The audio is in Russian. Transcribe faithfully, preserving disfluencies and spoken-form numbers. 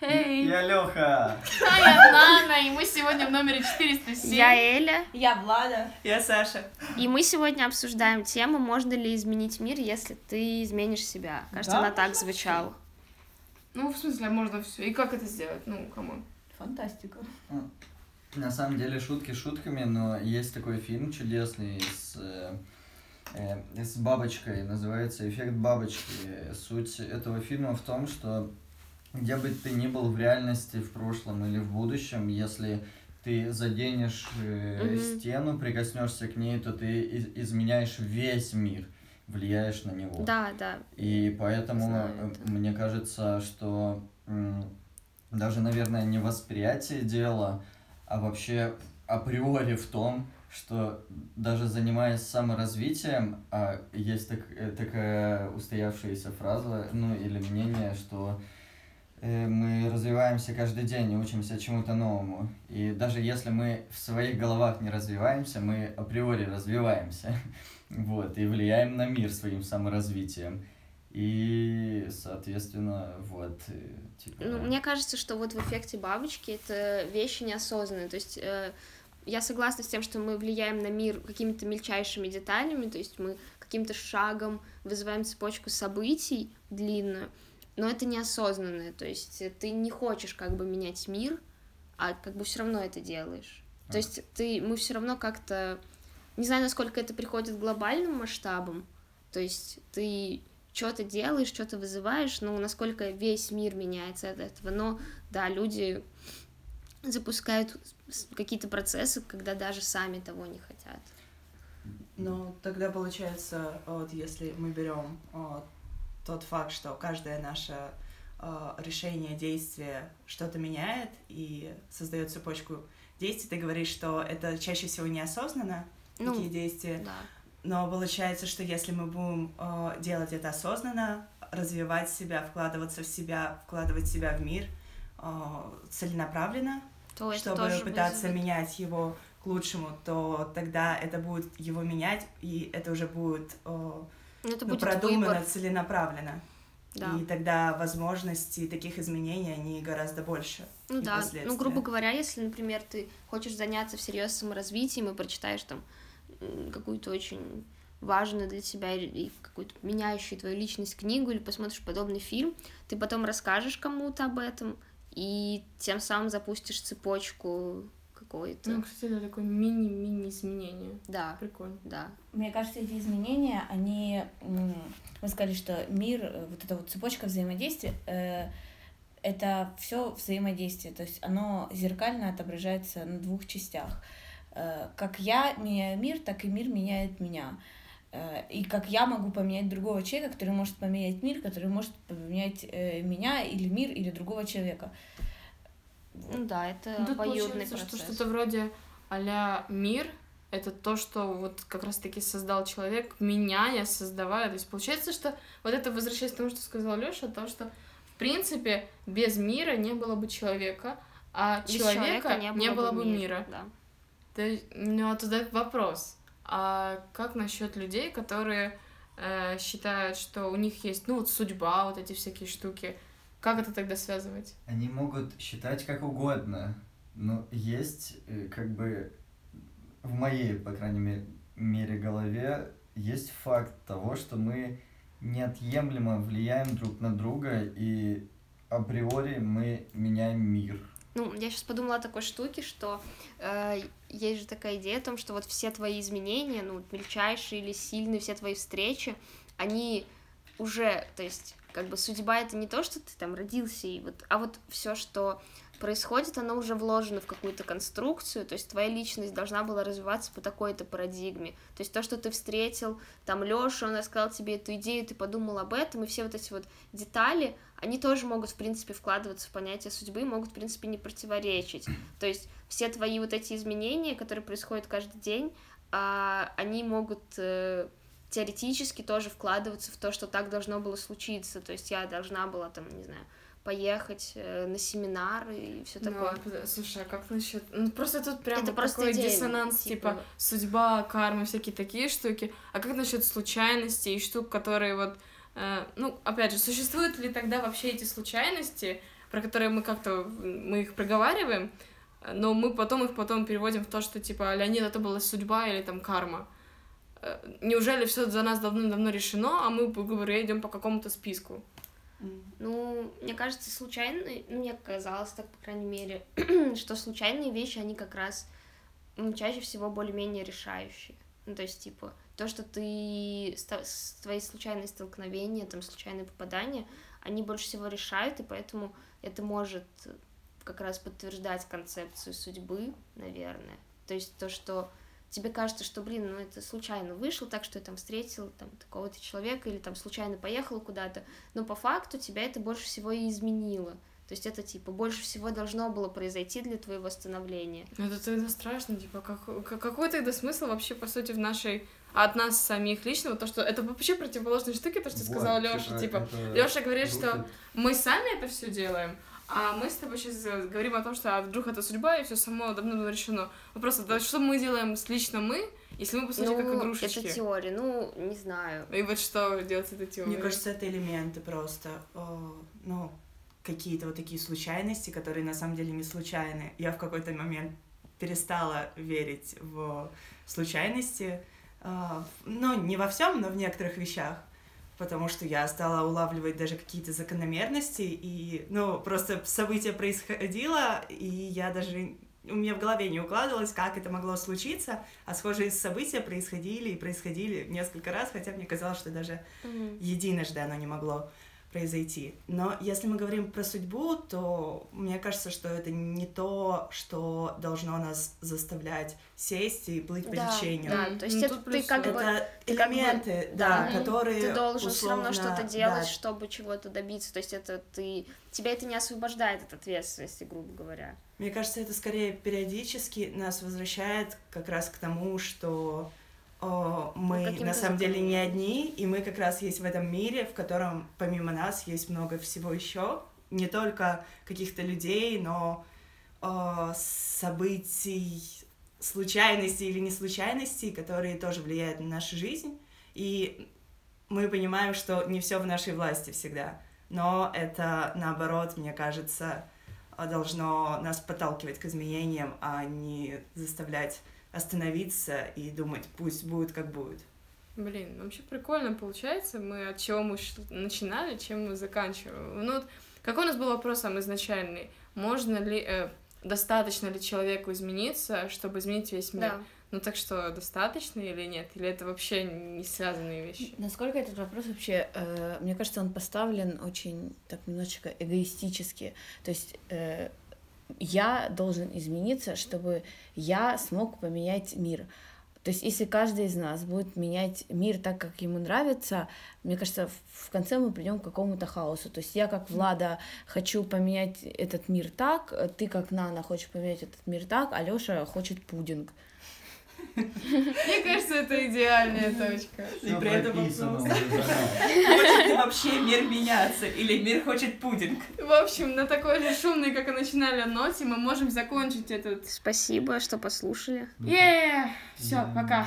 Hey. Я Лёха. А я Нана, и мы сегодня в номере четыреста семь. Я Эля. Я Влада. Я Саша. И мы сегодня обсуждаем тему, можно ли изменить мир, если ты изменишь себя. Кажется, да, она так звучала. Все. Ну, в смысле, можно все. И как это сделать? Ну, камон. Фантастика. На самом деле, шутки шутками, но есть такой фильм чудесный с... с бабочкой, называется «Эффект бабочки». Суть этого фильма в том, что где бы ты ни был в реальности, в прошлом или в будущем, если ты заденешь э, mm-hmm. стену, прикоснешься к ней, то ты из- изменяешь весь мир, влияешь на него. Да, да. И поэтому Знаю, да. мне кажется, что м- даже, наверное, не восприятие дела, а вообще априори в том, что даже занимаясь саморазвитием, а есть так, такая устоявшаяся фраза, ну или мнение, что э, мы развиваемся каждый день и учимся чему-то новому. И даже если мы в своих головах не развиваемся, мы априори развиваемся. Вот, и влияем на мир своим саморазвитием. И, соответственно, вот... Типа... Ну, мне кажется, что вот в эффекте бабочки это вещи неосознанные, то есть... Э... Я согласна с тем, что мы влияем на мир какими-то мельчайшими деталями, то есть мы каким-то шагом вызываем цепочку событий длинную, но это неосознанное, то есть ты не хочешь как бы менять мир, а как бы все равно это делаешь. А. То есть ты, мы все равно как-то... Не знаю, насколько это приходит к глобальным масштабам, то есть ты что-то делаешь, что-то вызываешь, но насколько весь мир меняется от этого. Но да, люди... запускают какие-то процессы, когда даже сами того не хотят. Ну, тогда получается, вот если мы берем вот, тот факт, что каждое наше э, решение, действие что-то меняет и создает цепочку действий, ты говоришь, что это чаще всего неосознанно, ну, такие действия, да. Но получается, что если мы будем э, делать это осознанно, развивать себя, вкладываться в себя, вкладывать себя в мир, целенаправленно, то чтобы пытаться вызовет. менять его к лучшему, то тогда это будет его менять, и это уже будет, ну, это ну, будет продумано, выбор. целенаправленно. Да. И тогда возможности таких изменений, они гораздо больше. Ну да, ну, грубо говоря, если, например, ты хочешь заняться всерьез саморазвитием и прочитаешь там какую-то очень важную для тебя и какую-то меняющую твою личность книгу или посмотришь подобный фильм, ты потом расскажешь кому-то об этом, и тем самым запустишь цепочку какой-то. Ну, кстати, это такое мини-мини изменение. Да. Прикольно. Да. Мне кажется, эти изменения, они... Вы сказали, что мир, вот эта вот цепочка взаимодействия, э, это все взаимодействие, то есть оно зеркально отображается на двух частях. Э, как я меняю мир, так и мир меняет меня. И как я могу поменять другого человека, который может поменять мир, который может поменять э, меня или мир, или другого человека. Ну да, это обоюдный процесс. Что что-то вроде а-ля мир, это то, что вот как раз-таки создал человек, меня я создаваю. То есть получается, что вот это возвращаясь к тому, что сказал Лёша, то, что в принципе без мира не было бы человека, а без человека, человека не было, не было бы мира. мира. Да. Ты, ну а туда вопрос. А как насчет людей, которые э, считают, что у них есть, ну, вот судьба, вот эти всякие штуки? Как это тогда связывать? Они могут считать как угодно, но есть, как бы, в моей, по крайней мере, голове, есть факт того, что мы неотъемлемо влияем друг на друга, и априори мы меняем мир. Ну, я сейчас подумала о такой штуке, что э, есть же такая идея о том, что вот все твои изменения, ну, мельчайшие или сильные, все твои встречи, они уже, то есть, как бы судьба — это не то, что ты там родился, и вот, а вот все, что происходит, оно уже вложено в какую-то конструкцию, то есть твоя личность должна была развиваться по такой-то парадигме, то есть то, что ты встретил, там, Лёшу, он рассказал тебе эту идею, ты подумал об этом, и все вот эти вот детали, они тоже могут, в принципе, вкладываться в понятие судьбы, могут, в принципе, не противоречить, то есть все твои вот эти изменения, которые происходят каждый день, они могут... теоретически тоже вкладываться в то, что так должно было случиться, то есть я должна была там, не знаю, поехать на семинар и все такое. Ну, слушай, а как насчет? Ну, просто тут прям вот такой идея, диссонанс, типа... типа судьба, карма, всякие такие штуки, а как насчет случайностей и штук, которые вот, э, ну, опять же, существуют ли тогда вообще эти случайности про которые мы как-то, мы их проговариваем, но мы потом их потом переводим в то, что, типа, Леонид, это была судьба или там карма. Неужели все за нас давно-давно решено, а мы, грубо говоря, идем по какому-то списку? Ну, мне кажется, случайные, ну, мне казалось так, по крайней мере, что случайные вещи, они как раз чаще всего более-менее решающие. Ну, то есть, типа, то, что ты, твои случайные столкновения, там, случайные попадания, они больше всего решают, и поэтому это может как раз подтверждать концепцию судьбы, наверное. То есть то, что тебе кажется, что, блин, ну это случайно вышло так, что я там встретил там такого-то человека или там случайно поехала куда-то, но по факту тебя это больше всего и изменило. То есть это, типа, больше всего должно было произойти для твоего становления. Это тогда страшно, типа, как, какой тогда смысл вообще, по сути, в нашей... От нас самих личного, то, что... Это вообще противоположные штуки, то, что вот, сказал Лёша, типа... Это... Лёша говорит, Друг... что мы сами это все делаем, а мы с тобой сейчас говорим о том, что а вдруг это судьба, и все само давно решено. Ну, просто, да, что мы делаем с лично мы, если мы, по сути, ну, как игрушечки? Это теория, ну, не знаю. И вот что делать с этой теорией? Мне кажется, это элементы просто, ну... какие-то вот такие случайности, которые на самом деле не случайны. Я в какой-то момент перестала верить в случайности, ну, не во всем, но в некоторых вещах, потому что я стала улавливать даже какие-то закономерности, и, ну, просто событие происходило, и я даже... У меня в голове не укладывалось, как это могло случиться, а схожие события происходили и происходили несколько раз, хотя мне казалось, что даже mm-hmm. единожды оно не могло произойти. Но если мы говорим про судьбу, то мне кажется, что это не то, что должно нас заставлять сесть и плыть, да, по течению. Да, то есть ну, это, ты как это бы, элементы, как бы, да, да, которые ты должен условно, все равно что-то делать, да, чтобы чего-то добиться. То есть это ты, тебя это не освобождает от ответственности, грубо говоря. Мне кажется, это скорее периодически нас возвращает как раз к тому, что О, мы Каким-то на самом деле не одни, и мы как раз есть в этом мире, в котором помимо нас есть много всего еще, не только каких-то людей, но о, событий, случайностей или не случайностей, которые тоже влияют на нашу жизнь, и мы понимаем, что не все в нашей власти всегда, но это, наоборот, мне кажется, должно нас подталкивать к изменениям, а не заставлять остановиться и думать, пусть будет, как будет. Блин, вообще прикольно получается, мы от чего мы начинали, чем мы заканчиваем. Ну, вот, какой у нас был вопрос самый изначальный? Можно ли, э, достаточно ли человеку измениться, чтобы изменить весь мир? Да. Ну, так что, достаточно или нет? Или это вообще не связанные вещи? Насколько этот вопрос вообще, э, мне кажется, он поставлен очень, так, немножечко эгоистически. То есть... Э, я должен измениться, чтобы я смог поменять мир. То есть если каждый из нас будет менять мир так, как ему нравится, мне кажется, в конце мы придем к какому-то хаосу. То есть я, как Влада, хочу поменять этот мир так, ты, как Нана, хочешь поменять этот мир так, а Лёша хочет пудинг. Мне кажется, это идеальная точка. И при этом обсуждается. Хочет ли вообще мир меняться? Или мир хочет пудинг? В общем, на такой же шумной, как и начинали ноте, мы можем закончить этот... Спасибо, что послушали. Еее! Всё, пока.